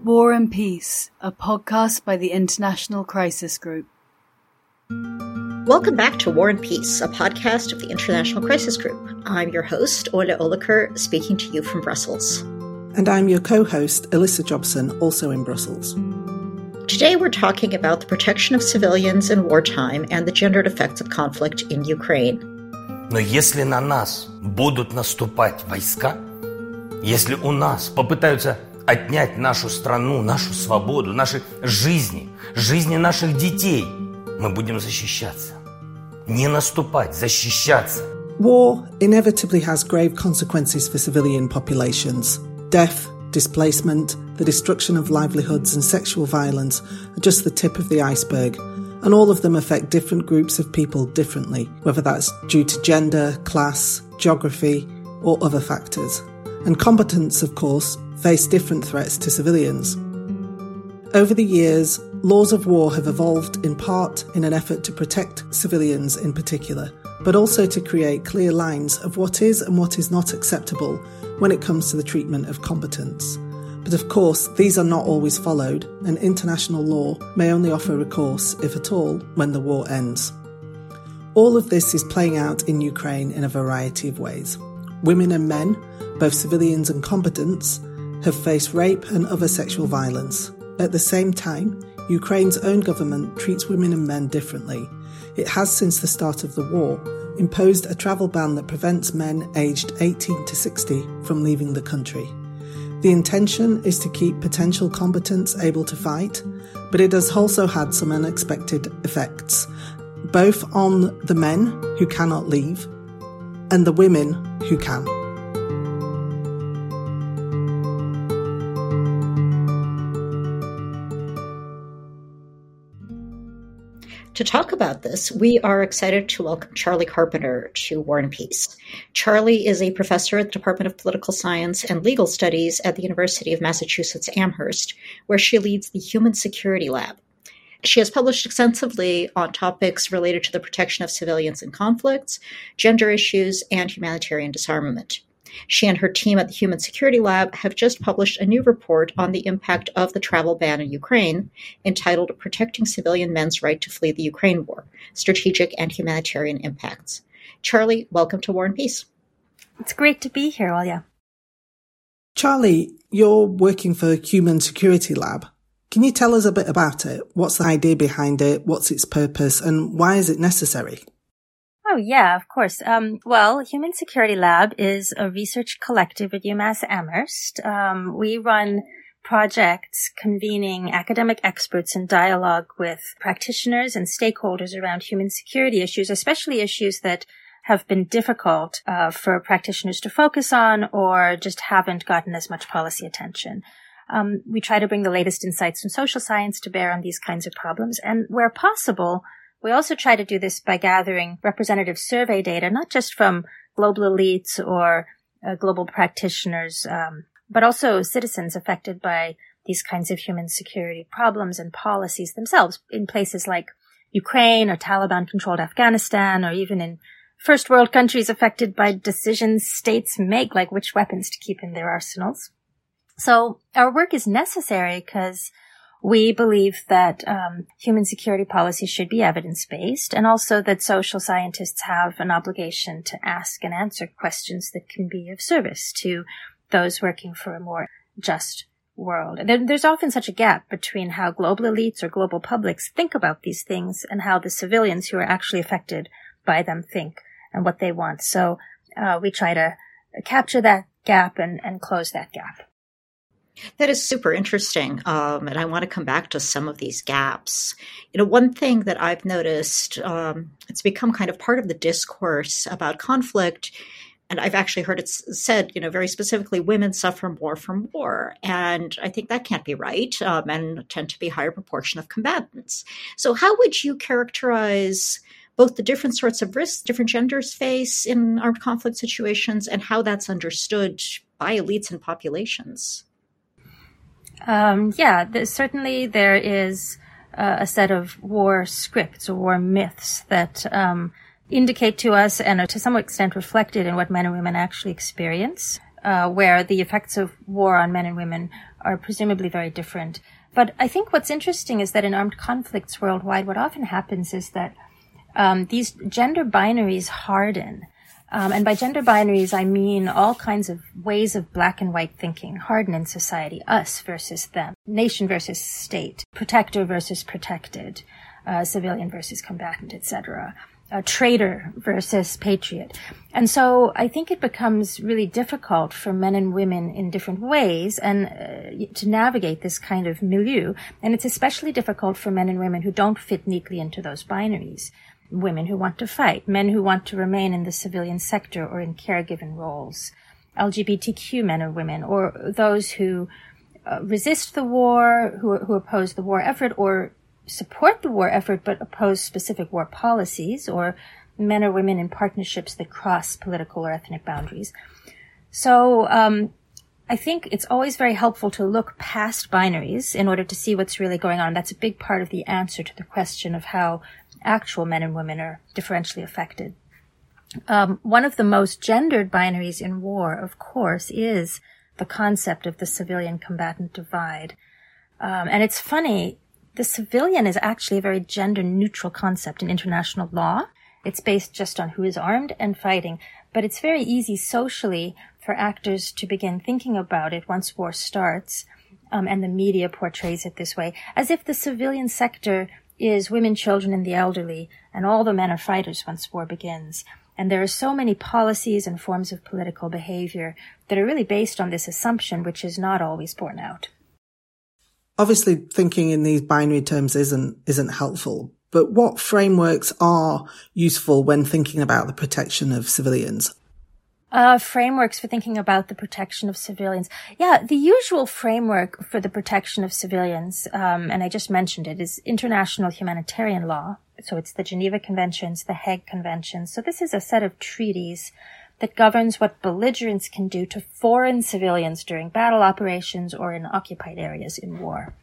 War and Peace, a podcast by the International Crisis Group. Welcome back to War and Peace, a podcast of the International Crisis Group. I'm your host, Ola Oliker, speaking to you from Brussels. And I'm your co-host, Elissa Jobson, also in Brussels. Today we're talking about the protection of civilians in wartime and the gendered effects of conflict in Ukraine. Но если на нас будут наступать войска, если у нас попытаются отнять нашу страну, нашу свободу, наши жизни, жизни наших детей, мы будем защищаться. Не наступать, защищаться. War inevitably has grave consequences for civilian populations. Death, displacement, the destruction of livelihoods and sexual violence are just the tip of the iceberg, and all of them affect different groups of people differently, whether that's due to gender, class, geography, or other factors. And combatants, of course, face different threats to civilians. Over the years, laws of war have evolved in part in an effort to protect civilians in particular, but also to create clear lines of what is and what is not acceptable when it comes to the treatment of combatants. But of course, these are not always followed, and international law may only offer recourse, if at all, when the war ends. All of this is playing out in Ukraine in a variety of ways. Women and men, both civilians and combatants, have faced rape and other sexual violence. At the same time, Ukraine's own government treats women and men differently. It has, since the start of the war, imposed a travel ban that prevents men aged 18 to 60 from leaving the country. The intention is to keep potential combatants able to fight, but it has also had some unexpected effects, both on the men who cannot leave and the women who can. To talk about this, we are excited to welcome Charli Carpenter to War and Peace. Charli is a professor at the Department of Political Science and Legal Studies at the University of Massachusetts Amherst, where she leads the Human Security Lab. She has published extensively on topics related to the protection of civilians in conflicts, gender issues, and humanitarian disarmament. She and her team at the Human Security Lab have just published a new report on the impact of the travel ban in Ukraine, entitled Protecting Civilian Men's Right to Flee the Ukraine War, Strategic and Humanitarian Impacts. Charli, welcome to War and Peace. It's great to be here, Olia. Charli, you're working for Human Security Lab. Can you tell us a bit about it? What's the idea behind it? What's its purpose? And why is it necessary? Oh, yeah, of course. Well, Human Security Lab is a research collective at UMass Amherst. We run projects convening academic experts in dialogue with practitioners and stakeholders around human security issues, especially issues that have been difficult for practitioners to focus on or just haven't gotten as much policy attention. We try to bring the latest insights from social science to bear on these kinds of problems. And where possible, we also try to do this by gathering representative survey data, not just from global elites or global practitioners, but also citizens affected by these kinds of human security problems and policies themselves in places like Ukraine or Taliban-controlled Afghanistan, or even in first world countries affected by decisions states make, like which weapons to keep in their arsenals. So our work is necessary because we believe that human security policy should be evidence-based, and also that social scientists have an obligation to ask and answer questions that can be of service to those working for a more just world. There's often such a gap between how global elites or global publics think about these things and how the civilians who are actually affected by them think and what they want. So we try to capture that gap and close that gap. That is super interesting, and I want to come back to some of these gaps. You know, one thing that I've noticed, it's become kind of part of the discourse about conflict, and I've actually heard it said, you know, very specifically, women suffer more from war, and I think that can't be right. Men tend to be a higher proportion of combatants. So how would you characterize both the different sorts of risks different genders face in armed conflict situations and how that's understood by elites and populations? Certainly there is a set of war scripts or war myths that indicate to us and are to some extent reflected in what men and women actually experience, where the effects of war on men and women are presumably very different. But I think what's interesting is that in armed conflicts worldwide, what often happens is that these gender binaries harden. And by gender binaries, I mean all kinds of ways of black and white thinking harden in society: us versus them, nation versus state, protector versus protected, civilian versus combatant, etc., traitor versus patriot. And so I think it becomes really difficult for men and women in different ways and to navigate this kind of milieu. And it's especially difficult for men and women who don't fit neatly into those binaries. Women who want to fight, men who want to remain in the civilian sector or in caregiven roles, LGBTQ men or women, or those who resist the war, who oppose the war effort or support the war effort but oppose specific war policies, or men or women in partnerships that cross political or ethnic boundaries. So I think it's always very helpful to look past binaries in order to see what's really going on. That's a big part of the answer to the question of how actual men and women are differentially affected. One of the most gendered binaries in war, of course, is the concept of the civilian-combatant divide. And it's funny, the civilian is actually a very gender-neutral concept in international law. It's based just on who is armed and fighting. But it's very easy socially for actors to begin thinking about it once war starts, and the media portrays it this way, as if the civilian sector is women, children, and the elderly, and all the men are fighters once war begins. And there are so many policies and forms of political behavior that are really based on this assumption, which is not always borne out. Obviously, thinking in these binary terms isn't helpful, but what frameworks are useful when thinking about the protection of civilians? Frameworks for thinking about the protection of civilians. Yeah, the usual framework for the protection of civilians, and I just mentioned it, is international humanitarian law. So it's the Geneva Conventions, the Hague Conventions. So this is a set of treaties that governs what belligerents can do to foreign civilians during battle operations or in occupied areas in war.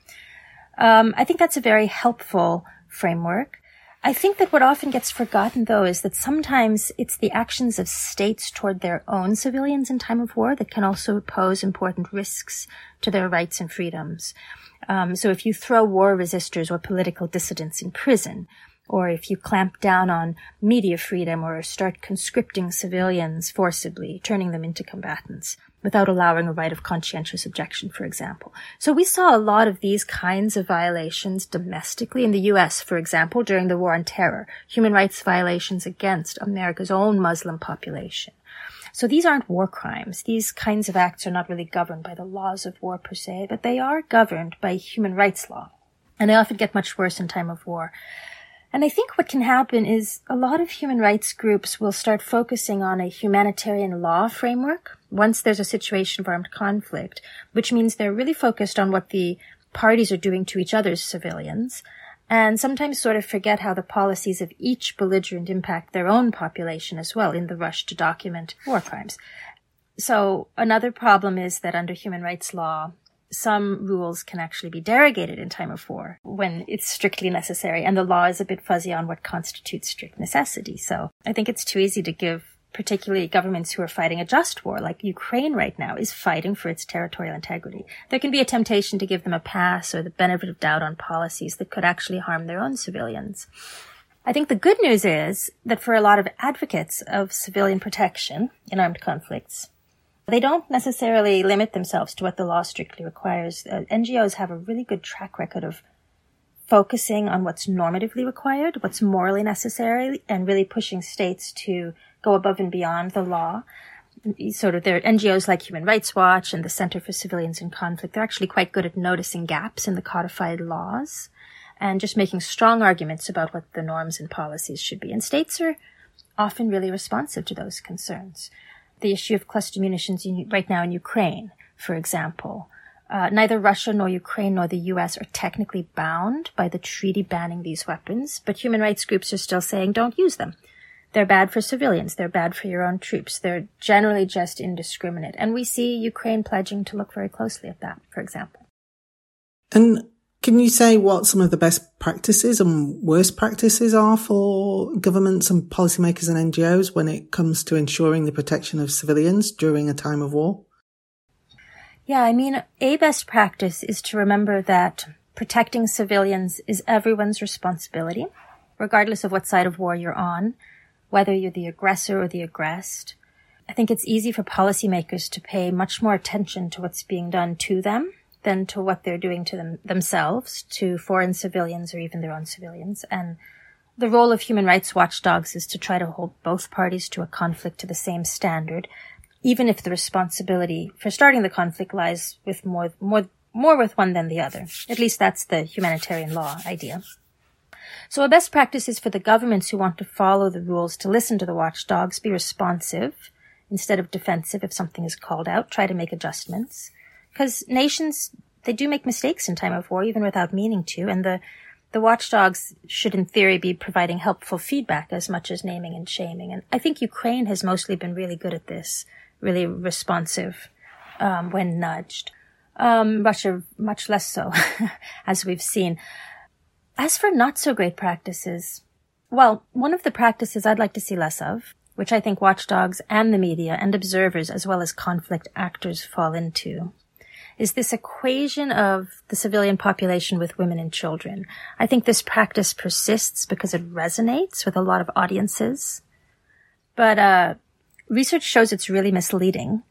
I think that's a very helpful framework. I think that what often gets forgotten, though, is that sometimes it's the actions of states toward their own civilians in time of war that can also pose important risks to their rights and freedoms. So if you throw war resistors or political dissidents in prison, or if you clamp down on media freedom or start conscripting civilians forcibly, turning them into combatants without allowing a right of conscientious objection, for example. So we saw a lot of these kinds of violations domestically in the U.S., for example, during the War on Terror, human rights violations against America's own Muslim population. So these aren't war crimes. These kinds of acts are not really governed by the laws of war per se, but they are governed by human rights law. And they often get much worse in time of war. And I think what can happen is a lot of human rights groups will start focusing on a humanitarian law framework once there's a situation of armed conflict, which means they're really focused on what the parties are doing to each other's civilians, and sometimes sort of forget how the policies of each belligerent impact their own population as well in the rush to document war crimes. So another problem is that under human rights law, some rules can actually be derogated in time of war when it's strictly necessary, and the law is a bit fuzzy on what constitutes strict necessity. So I think it's too easy to give, particularly governments who are fighting a just war, like Ukraine right now is fighting for its territorial integrity. There can be a temptation to give them a pass or the benefit of doubt on policies that could actually harm their own civilians. I think the good news is that for a lot of advocates of civilian protection in armed conflicts, they don't necessarily limit themselves to what the law strictly requires. NGOs have a really good track record of focusing on what's normatively required, what's morally necessary, and really pushing states to go above and beyond the law. Sort of, there are NGOs like Human Rights Watch and the Center for Civilians in Conflict. They're actually quite good at noticing gaps in the codified laws and just making strong arguments about what the norms and policies should be. And states are often really responsive to those concerns. The issue of cluster munitions right now in Ukraine, for example. Neither Russia nor Ukraine nor the U.S. are technically bound by the treaty banning these weapons, but human rights groups are still saying don't use them. They're bad for civilians. They're bad for your own troops. They're generally just indiscriminate. And we see Ukraine pledging to look very closely at that, for example. And can you say what some of the best practices and worst practices are for governments and policymakers and NGOs when it comes to ensuring the protection of civilians during a time of war? Yeah, I mean, a best practice is to remember that protecting civilians is everyone's responsibility, regardless of what side of war you're on, whether you're the aggressor or the aggressed. I think it's easy for policymakers to pay much more attention to what's being done to them than to what they're doing to themselves, to foreign civilians or even their own civilians. And the role of human rights watchdogs is to try to hold both parties to a conflict to the same standard, even if the responsibility for starting the conflict lies with more with one than the other. At least that's the humanitarian law idea. So a best practice is for the governments who want to follow the rules to listen to the watchdogs, be responsive instead of defensive if something is called out, try to make adjustments. Because nations, they do make mistakes in time of war, even without meaning to. And the watchdogs should, in theory, be providing helpful feedback as much as naming and shaming. And I think Ukraine has mostly been really good at this, really responsive when nudged. Russia, much less so, as we've seen. As for not so great practices, well, one of the practices I'd like to see less of, which I think watchdogs and the media and observers as well as conflict actors fall into, is this equation of the civilian population with women and children. I think this practice persists because it resonates with a lot of audiences. But research shows it's really misleading.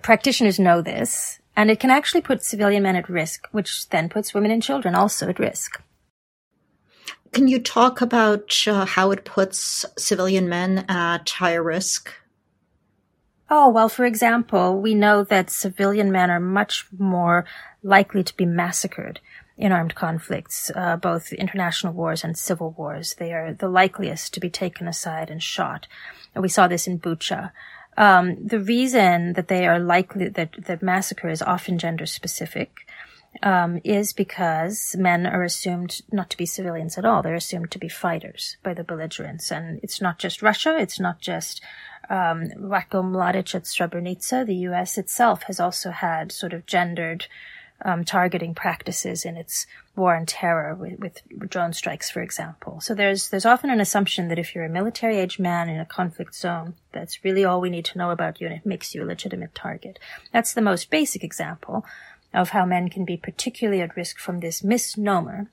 Practitioners know this, and it can actually put civilian men at risk, which then puts women and children also at risk. Can you talk about how it puts civilian men at higher risk? Oh, well, for example, we know that civilian men are much more likely to be massacred in armed conflicts, both international wars and civil wars. They are the likeliest to be taken aside and shot. And we saw this in Bucha. The reason that they are likely, that massacre is often gender specific, is because men are assumed not to be civilians at all. They're assumed to be fighters by the belligerents. And it's not just Russia. It's not just Ratko Mladic at Srebrenica. The U.S. itself has also had sort of gendered targeting practices in its war on terror with drone strikes, for example. So there's often an assumption that if you're a military-age man in a conflict zone, that's really all we need to know about you, and it makes you a legitimate target. That's the most basic example of how men can be particularly at risk from this misnomer,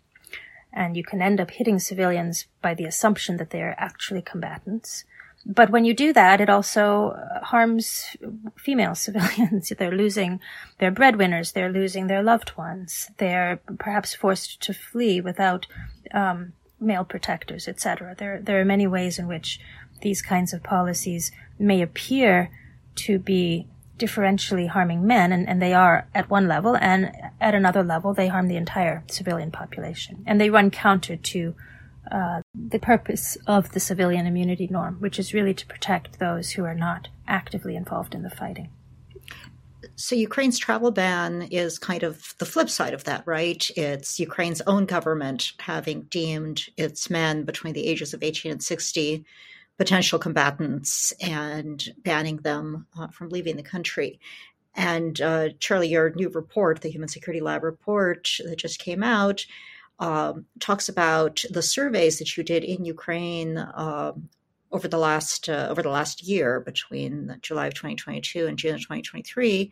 and you can end up hitting civilians by the assumption that they are actually combatants. But when you do that, it also harms female civilians. They're losing their breadwinners. They're losing their loved ones. They're perhaps forced to flee without male protectors, etc. There are many ways in which these kinds of policies may appear to be differentially harming men, and they are at one level, and at another level, they harm the entire civilian population. And they run counter to the purpose of the civilian immunity norm, which is really to protect those who are not actively involved in the fighting. So Ukraine's travel ban is kind of the flip side of that, right? It's Ukraine's own government having deemed its men between the ages of 18 and 60 potential combatants and banning them from leaving the country. And Charli, your new report, the Human Security Lab report that just came out, talks about the surveys that you did in Ukraine over the last year between July of 2022 and June of 2023.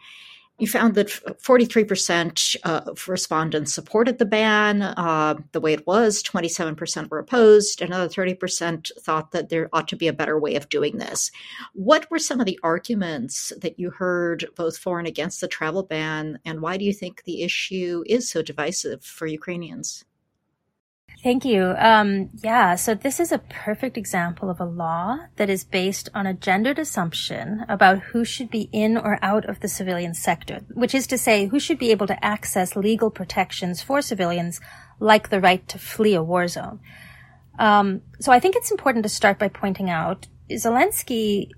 You found that 43% of respondents supported the ban the way it was, 27% were opposed, another 30% thought that there ought to be a better way of doing this. What were some of the arguments that you heard both for and against the travel ban, and why do you think the issue is so divisive for Ukrainians? Thank you. So this is a perfect example of a law that is based on a gendered assumption about who should be in or out of the civilian sector, which is to say who should be able to access legal protections for civilians, like the right to flee a war zone. So I think it's important to start by pointing out Zelensky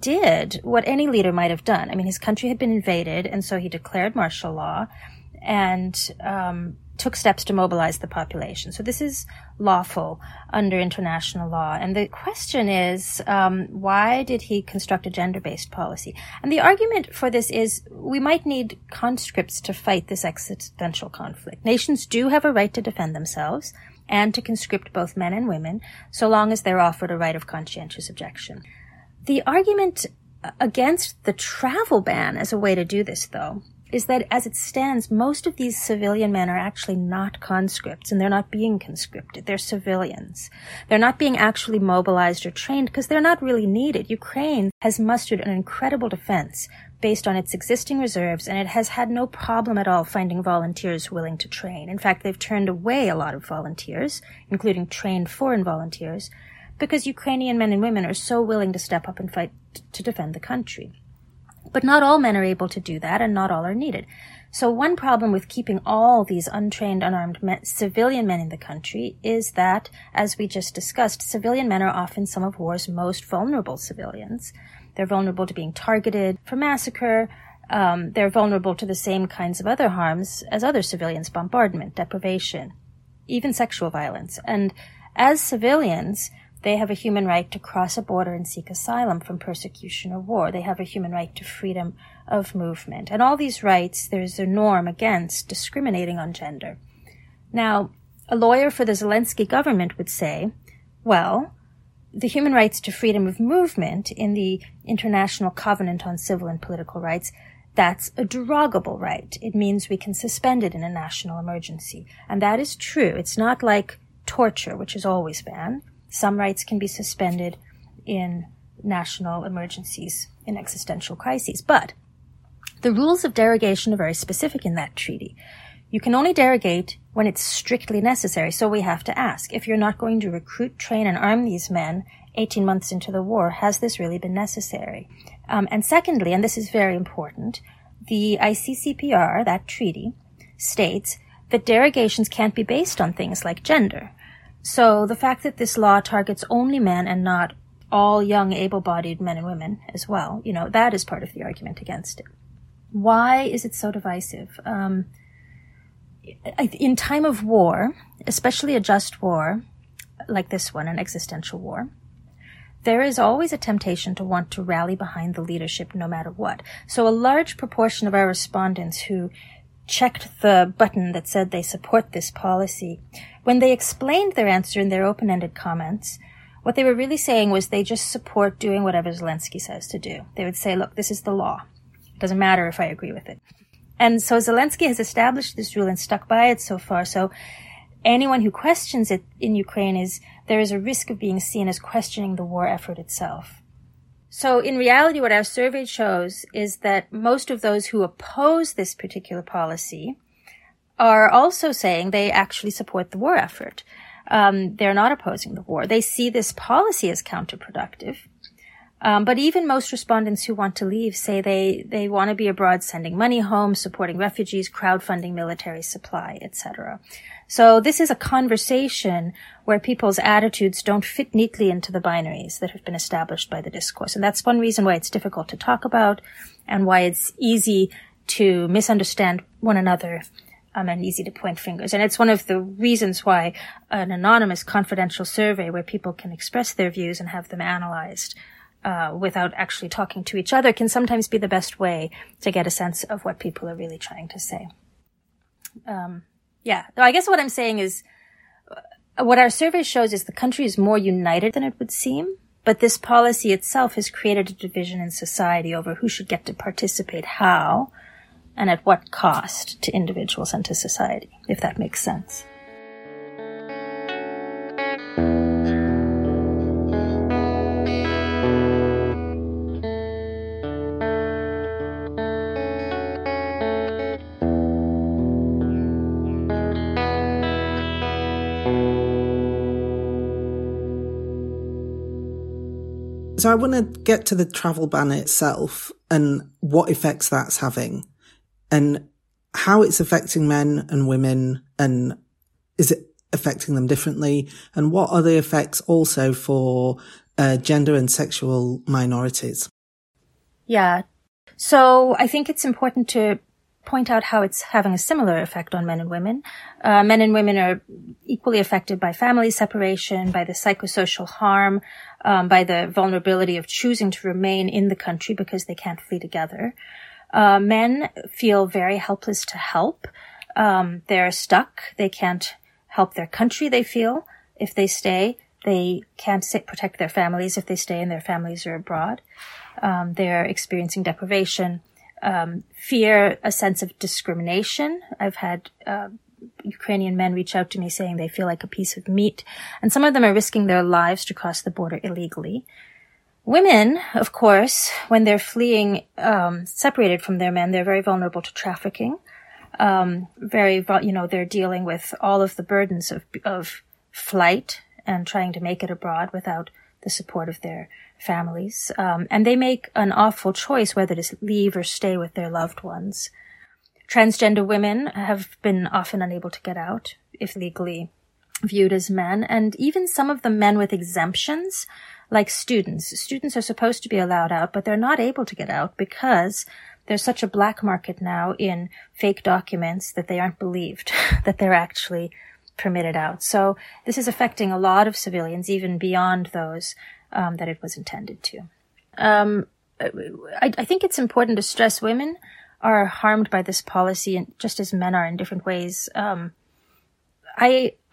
did what any leader might have done. I mean, his country had been invaded, and so he declared martial law, and took steps to mobilize the population. So this is lawful under international law. And the question is, why did he construct a gender-based policy? And the argument for this is we might need conscripts to fight this existential conflict. Nations do have a right to defend themselves and to conscript both men and women, so long as they're offered a right of conscientious objection. The argument against the travel ban as a way to do this, though, is that as it stands, most of these civilian men are actually not conscripts, and they're not being conscripted. They're civilians. They're not being actually mobilized or trained because they're not really needed. Ukraine has mustered an incredible defense based on its existing reserves, and it has had no problem at all finding volunteers willing to train. In fact, they've turned away a lot of volunteers, including trained foreign volunteers, because Ukrainian men and women are so willing to step up and fight to defend the country. But not all men are able to do that, and not all are needed. So one problem with keeping all these untrained, unarmed men, civilian men in the country is that, as we just discussed, civilian men are often some of war's most vulnerable civilians. They're vulnerable to being targeted for massacre. They're vulnerable to the same kinds of other harms as other civilians, bombardment, deprivation, even sexual violence. And as civilians, they have a human right to cross a border and seek asylum from persecution or war. They have a human right to freedom of movement. And all these rights, there's a norm against discriminating on gender. Now, a lawyer for the Zelensky government would say, well, the human rights to freedom of movement in the International Covenant on Civil and Political Rights, that's a derogable right. It means we can suspend it in a national emergency. And that is true. It's not like torture, which is always banned. Some rights can be suspended in national emergencies, in existential crises. But the rules of derogation are very specific in that treaty. You can only derogate when it's strictly necessary. So we have to ask, if you're not going to recruit, train, and arm these men 18 months into the war, has this really been necessary? And secondly, and this is very important, the ICCPR, that treaty, states that derogations can't be based on things like gender. So the fact that this law targets only men and not all young, able-bodied men and women as well, you know, that is part of the argument against it. Why is it so divisive? In time of war, especially a just war like this one, an existential war, there is always a temptation to want to rally behind the leadership no matter what. So a large proportion of our respondents who checked the button that said they support this policy, when they explained their answer in their open-ended comments, what they were really saying was they just support doing whatever Zelensky says to do. They would say, look, this is the law. It doesn't matter if I agree with it. And so Zelensky has established this rule and stuck by it so far. So anyone who questions it in Ukraine there is a risk of being seen as questioning the war effort itself. So in reality, what our survey shows is that most of those who oppose this particular policy are also saying they actually support the war effort. They're not opposing the war. They see this policy as counterproductive. But even most respondents who want to leave say they want to be abroad, sending money home, supporting refugees, crowdfunding military supply, etc. So this is a conversation where people's attitudes don't fit neatly into the binaries that have been established by the discourse. And that's one reason why it's difficult to talk about and why it's easy to misunderstand one another and easy to point fingers. And it's one of the reasons why an anonymous confidential survey where people can express their views and have them analyzed without actually talking to each other can sometimes be the best way to get a sense of what people are really trying to say. I guess what I'm saying is what our survey shows is the country is more united than it would seem, but this policy itself has created a division in society over who should get to participate, how, and at what cost to individuals and to society, if that makes sense. So I want to get to the travel ban itself and what effects that's having and how it's affecting men and women, and is it affecting them differently, and what are the effects also for gender and sexual minorities? Yeah. So I think it's important to point out how it's having a similar effect on men and women. Men and women are equally affected by family separation, by the psychosocial harm, by the vulnerability of choosing to remain in the country because they can't flee together. Men feel very helpless to help. They're stuck. They can't help their country, they feel, if they stay. They can't protect their families if they stay and their families are abroad. They're experiencing deprivation, fear, a sense of discrimination. I've had Ukrainian men reach out to me saying they feel like a piece of meat. And some of them are risking their lives to cross the border illegally. Women, of course, when they're fleeing, separated from their men, they're very vulnerable to trafficking. They're dealing with all of the burdens of flight and trying to make it abroad without the support of their families. And they make an awful choice whether to leave or stay with their loved ones. Transgender women have been often unable to get out if legally viewed as men. And even some of the men with exemptions, like students. Students are supposed to be allowed out, but they're not able to get out because there's such a black market now in fake documents that they aren't believed, that they're actually permitted out. So this is affecting a lot of civilians, even beyond those that it was intended to. I think it's important to stress women are harmed by this policy, and just as men are in different ways.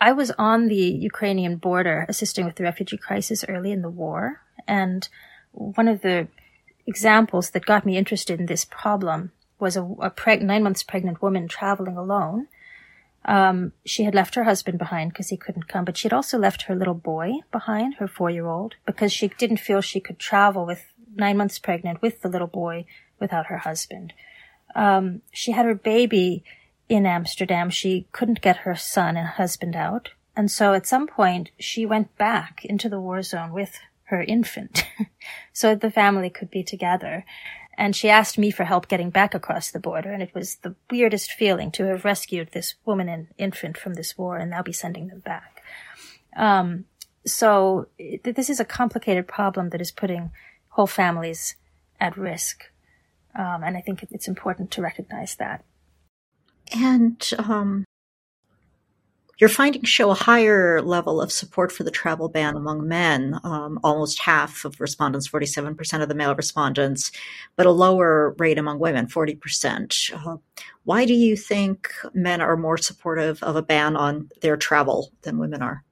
I was on the Ukrainian border assisting with the refugee crisis early in the war, and one of the examples that got me interested in this problem was a 9 months pregnant woman traveling alone. She had left her husband behind because he couldn't come, but she had also left her little boy behind, her 4-year-old, because she didn't feel she could travel with 9 months pregnant with the little boy without her husband. She had her baby in Amsterdam. She couldn't get her son and husband out. And so at some point, she went back into the war zone with her infant so that the family could be together. And she asked me for help getting back across the border. And it was the weirdest feeling to have rescued this woman and infant from this war and now be sending them back. This is a complicated problem that is putting whole families at risk. And I think it's important to recognize that. And your findings show a higher level of support for the travel ban among men, almost half of respondents, 47% of the male respondents, but a lower rate among women, 40%. Why do you think men are more supportive of a ban on their travel than women are?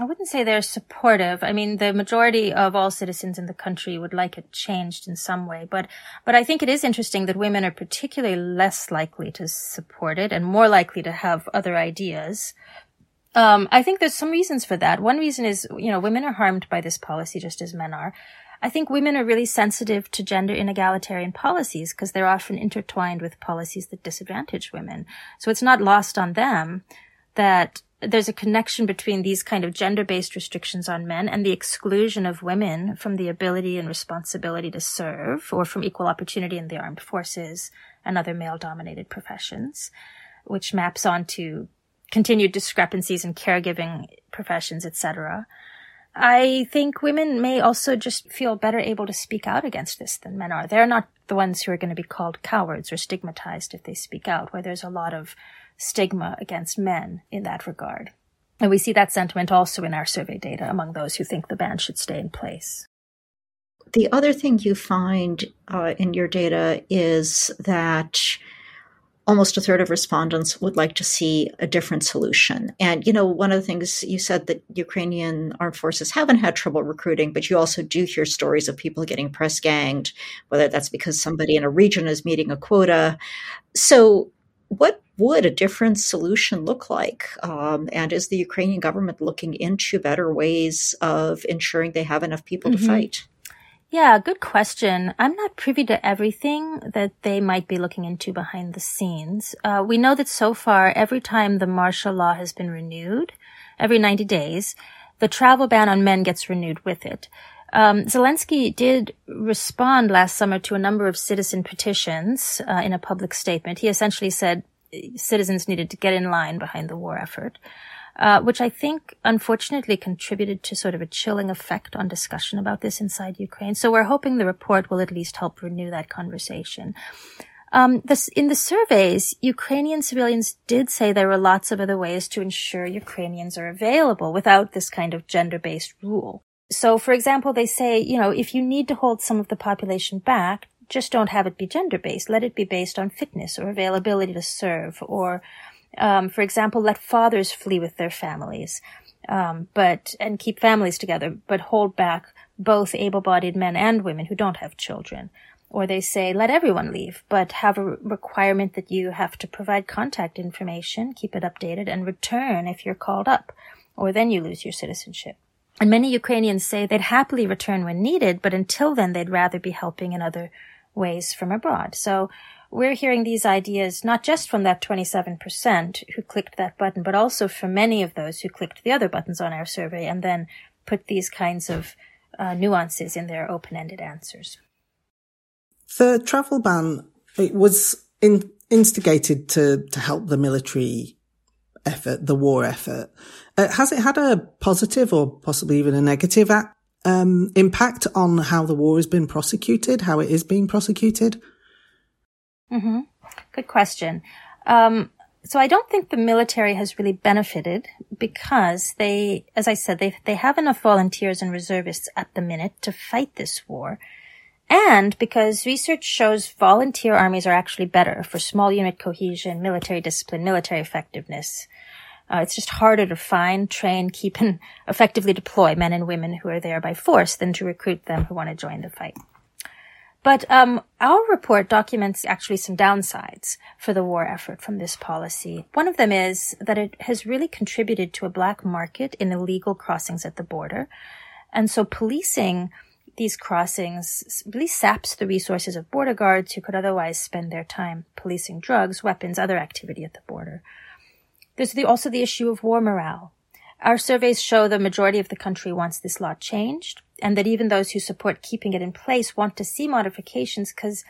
I wouldn't say they're supportive. I mean, the majority of all citizens in the country would like it changed in some way. But I think it is interesting that women are particularly less likely to support it and more likely to have other ideas. I think there's some reasons for that. One reason is, women are harmed by this policy just as men are. I think women are really sensitive to gender inegalitarian policies because they're often intertwined with policies that disadvantage women. So it's not lost on them that there's a connection between these kind of gender-based restrictions on men and the exclusion of women from the ability and responsibility to serve or from equal opportunity in the armed forces and other male-dominated professions, which maps onto continued discrepancies in caregiving professions, etc. I think women may also just feel better able to speak out against this than men are. They're not the ones who are going to be called cowards or stigmatized if they speak out, where there's a lot of stigma against men in that regard. And we see that sentiment also in our survey data among those who think the ban should stay in place. The other thing you find in your data is that almost a third of respondents would like to see a different solution. And, one of the things you said that Ukrainian armed forces haven't had trouble recruiting, but you also do hear stories of people getting press ganged, whether that's because somebody in a region is meeting a quota. So what would a different solution look like? And is the Ukrainian government looking into better ways of ensuring they have enough people to fight? Yeah, good question. I'm not privy to everything that they might be looking into behind the scenes. We know that so far, every time the martial law has been renewed, every 90 days, the travel ban on men gets renewed with it. Zelensky did respond last summer to a number of citizen petitions in a public statement. He essentially said citizens needed to get in line behind the war effort, which I think unfortunately contributed to sort of a chilling effect on discussion about this inside Ukraine. So we're hoping the report will at least help renew that conversation. In the surveys, Ukrainian civilians did say there were lots of other ways to ensure Ukrainians are available without this kind of gender-based rule. So, for example, they say, you know, if you need to hold some of the population back, just don't have it be gender-based. Let it be based on fitness or availability to serve, or, for example, let fathers flee with their families, and keep families together, but hold back both able-bodied men and women who don't have children. Or they say, let everyone leave, but have a requirement that you have to provide contact information, keep it updated, and return if you're called up, or then you lose your citizenship. And many Ukrainians say they'd happily return when needed, but until then they'd rather be helping in other ways from abroad. So we're hearing these ideas not just from that 27% who clicked that button, but also from many of those who clicked the other buttons on our survey and then put these kinds of nuances in their open-ended answers. The travel ban, it was instigated to help the military effort, the war effort. Has it had a positive or possibly even a negative impact on how the war has been prosecuted, how it is being prosecuted? Mm-hmm. Good question. So I don't think the military has really benefited because they, as I said, they have enough volunteers and reservists at the minute to fight this war. And because research shows volunteer armies are actually better for small unit cohesion, military discipline, military effectiveness. It's just harder to find, train, keep, and effectively deploy men and women who are there by force than to recruit them who want to join the fight. But our report documents actually some downsides for the war effort from this policy. One of them is that it has really contributed to a black market in illegal crossings at the border. And so policing these crossings really saps the resources of border guards who could otherwise spend their time policing drugs, weapons, other activity at the border. There's also the issue of war morale. Our surveys show the majority of the country wants this law changed, and that even those who support keeping it in place want to see modifications because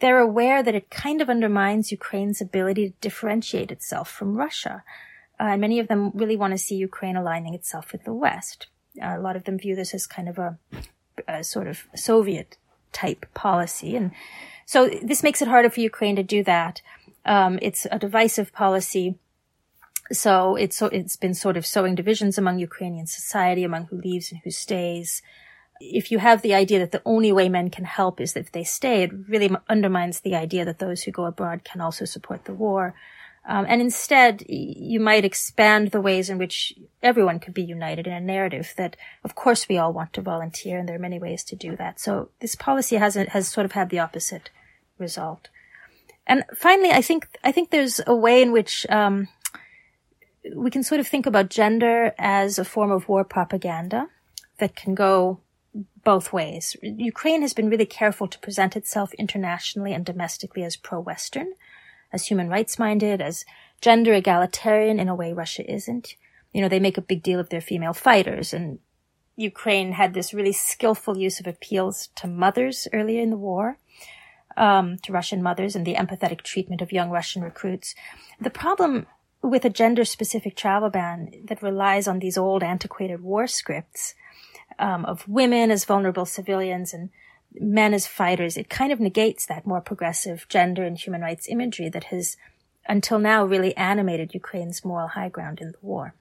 they're aware that it kind of undermines Ukraine's ability to differentiate itself from Russia. And many of them really want to see Ukraine aligning itself with the West. A lot of them view this as kind of a sort of Soviet-type policy. And so this makes it harder for Ukraine to do that. It's a divisive policy. So it's been sort of sowing divisions among Ukrainian society, among who leaves and who stays. If you have the idea that the only way men can help is if they stay, it really undermines the idea that those who go abroad can also support the war. And instead, you might expand the ways in which everyone could be united in a narrative that, of course, we all want to volunteer, and there are many ways to do that. So this policy has sort of had the opposite result. And finally, I think there's a way in which we can sort of think about gender as a form of war propaganda that can go both ways. Ukraine has been really careful to present itself internationally and domestically as pro-Western, as human rights-minded, as gender egalitarian in a way Russia isn't. You know, they make a big deal of their female fighters, and Ukraine had this really skillful use of appeals to mothers earlier in the war, to Russian mothers, and the empathetic treatment of young Russian recruits. The problem with a gender-specific travel ban that relies on these old antiquated war scripts of women as vulnerable civilians and men as fighters, it kind of negates that more progressive gender and human rights imagery that has, until now, really animated Ukraine's moral high ground in the war.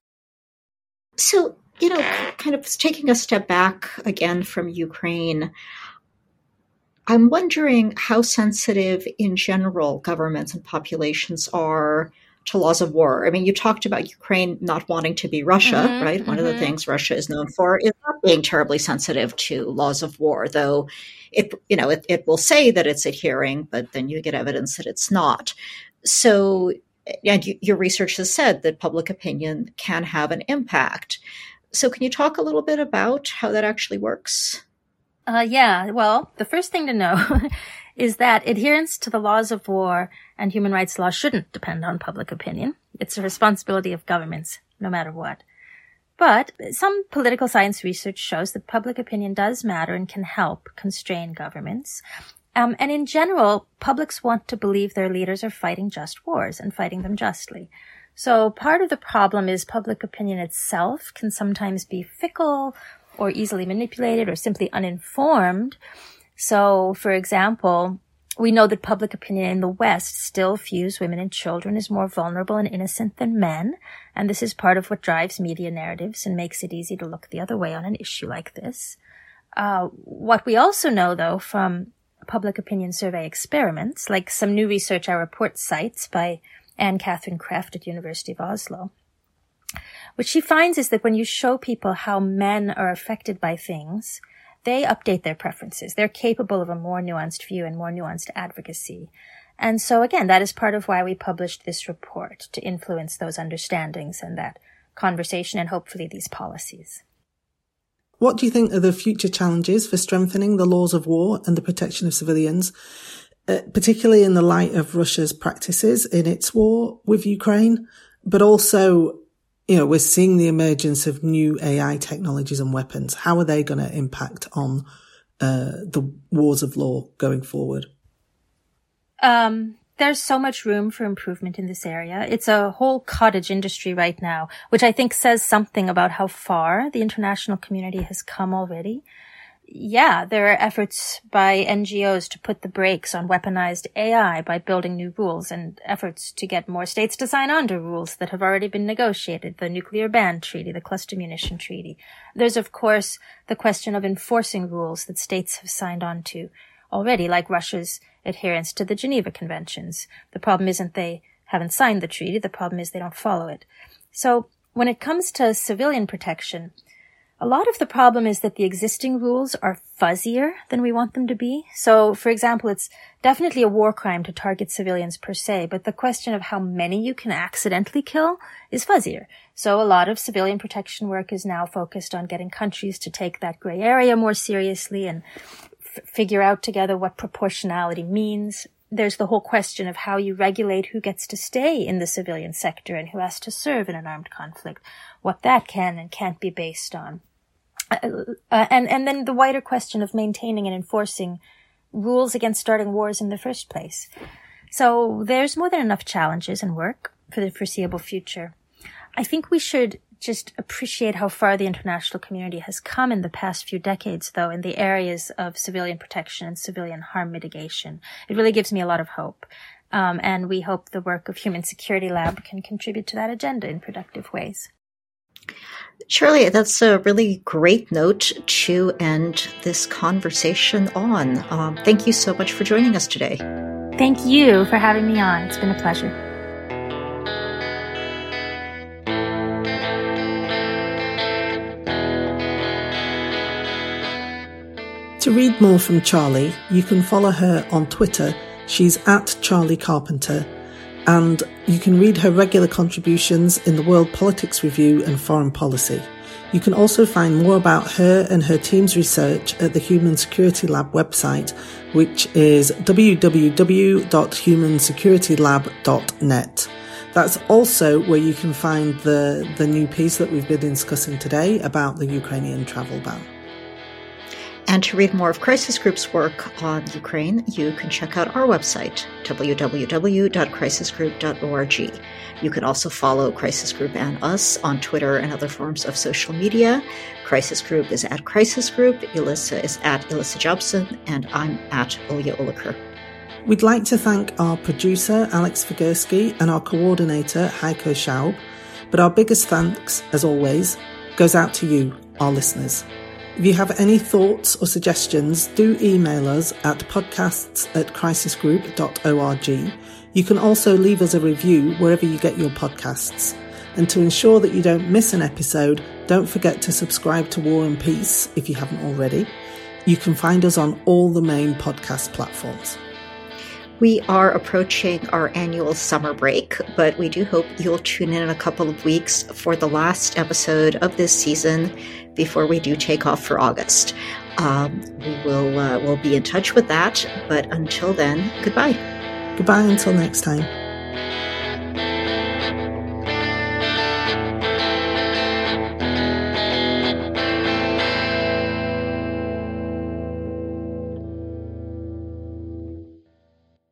So, you know, kind of taking a step back again from Ukraine, I'm wondering how sensitive in general governments and populations are to laws of war. I mean, you talked about Ukraine not wanting to be Russia, mm-hmm, right? One mm-hmm. of the things Russia is known for is not being terribly sensitive to laws of war, though it will say that it's adhering, but then you get evidence that it's not. So, and your research has said that public opinion can have an impact. So can you talk a little bit about how that actually works? Yeah, well, the first thing to know is that adherence to the laws of war and human rights law shouldn't depend on public opinion. It's a responsibility of governments, no matter what. But some political science research shows that public opinion does matter and can help constrain governments. And in general, publics want to believe their leaders are fighting just wars and fighting them justly. So part of the problem is public opinion itself can sometimes be fickle or easily manipulated or simply uninformed. So, for example, We know that public opinion in the West still views women and children as more vulnerable and innocent than men, and this is part of what drives media narratives and makes it easy to look the other way on an issue like this. What we also know, though, from public opinion survey experiments, like some new research our report cites by Anne Catherine Kraft at University of Oslo, what she finds is that when you show people how men are affected by things, they update their preferences. They're capable of a more nuanced view and more nuanced advocacy. And so, again, that is part of why we published this report, to influence those understandings and that conversation and hopefully these policies. What do you think are the future challenges for strengthening the laws of war and the protection of civilians, particularly in the light of Russia's practices in its war with Ukraine, but also, you know, we're seeing the emergence of new AI technologies and weapons. How are they going to impact on the wars of law going forward? There's so much room for improvement in this area. It's a whole cottage industry right now, which I think says something about how far the international community has come already. Yeah, there are efforts by NGOs to put the brakes on weaponized AI by building new rules, and efforts to get more states to sign on to rules that have already been negotiated, the nuclear ban treaty, the cluster munition treaty. There's, of course, the question of enforcing rules that states have signed on to already, like Russia's adherence to the Geneva Conventions. The problem isn't they haven't signed the treaty. The problem is they don't follow it. So when it comes to civilian protection, a lot of the problem is that the existing rules are fuzzier than we want them to be. So, for example, it's definitely a war crime to target civilians per se, but the question of how many you can accidentally kill is fuzzier. So a lot of civilian protection work is now focused on getting countries to take that gray area more seriously and figure out together what proportionality means. There's the whole question of how you regulate who gets to stay in the civilian sector and who has to serve in an armed conflict, what that can and can't be based on. And then the wider question of maintaining and enforcing rules against starting wars in the first place. So there's more than enough challenges and work for the foreseeable future. I think we should just appreciate how far the international community has come in the past few decades, though, in the areas of civilian protection and civilian harm mitigation. It really gives me a lot of hope. And we hope the work of Human Security Lab can contribute to that agenda in productive ways. Charli, that's a really great note to end this conversation on. Thank you so much for joining us today. Thank you for having me on. It's been a pleasure. To read more from Charli, you can follow her on Twitter. She's at Charli Carpenter. And you can read her regular contributions in the World Politics Review and Foreign Policy. You can also find more about her and her team's research at the Human Security Lab website, which is www.humansecuritylab.net. That's also where you can find the new piece that we've been discussing today about the Ukrainian travel ban. And to read more of Crisis Group's work on Ukraine, you can check out our website, www.crisisgroup.org. You can also follow Crisis Group and us on Twitter and other forms of social media. Crisis Group is at Crisis Group, Elissa is at Elissa Jobson, and I'm at Ola Oliker. We'd like to thank our producer, Alex Fogerski, and our coordinator, Heiko Schaub. But our biggest thanks, as always, goes out to you, our listeners. If you have any thoughts or suggestions, do email us at podcasts@crisisgroup.org. You can also leave us a review wherever you get your podcasts. And to ensure that you don't miss an episode, don't forget to subscribe to War and Peace if you haven't already. You can find us on all the main podcast platforms. We are approaching our annual summer break, but we do hope you'll tune in a couple of weeks for the last episode of this season before we do take off for August. We'll be in touch with that, but until then, goodbye. Goodbye until next time.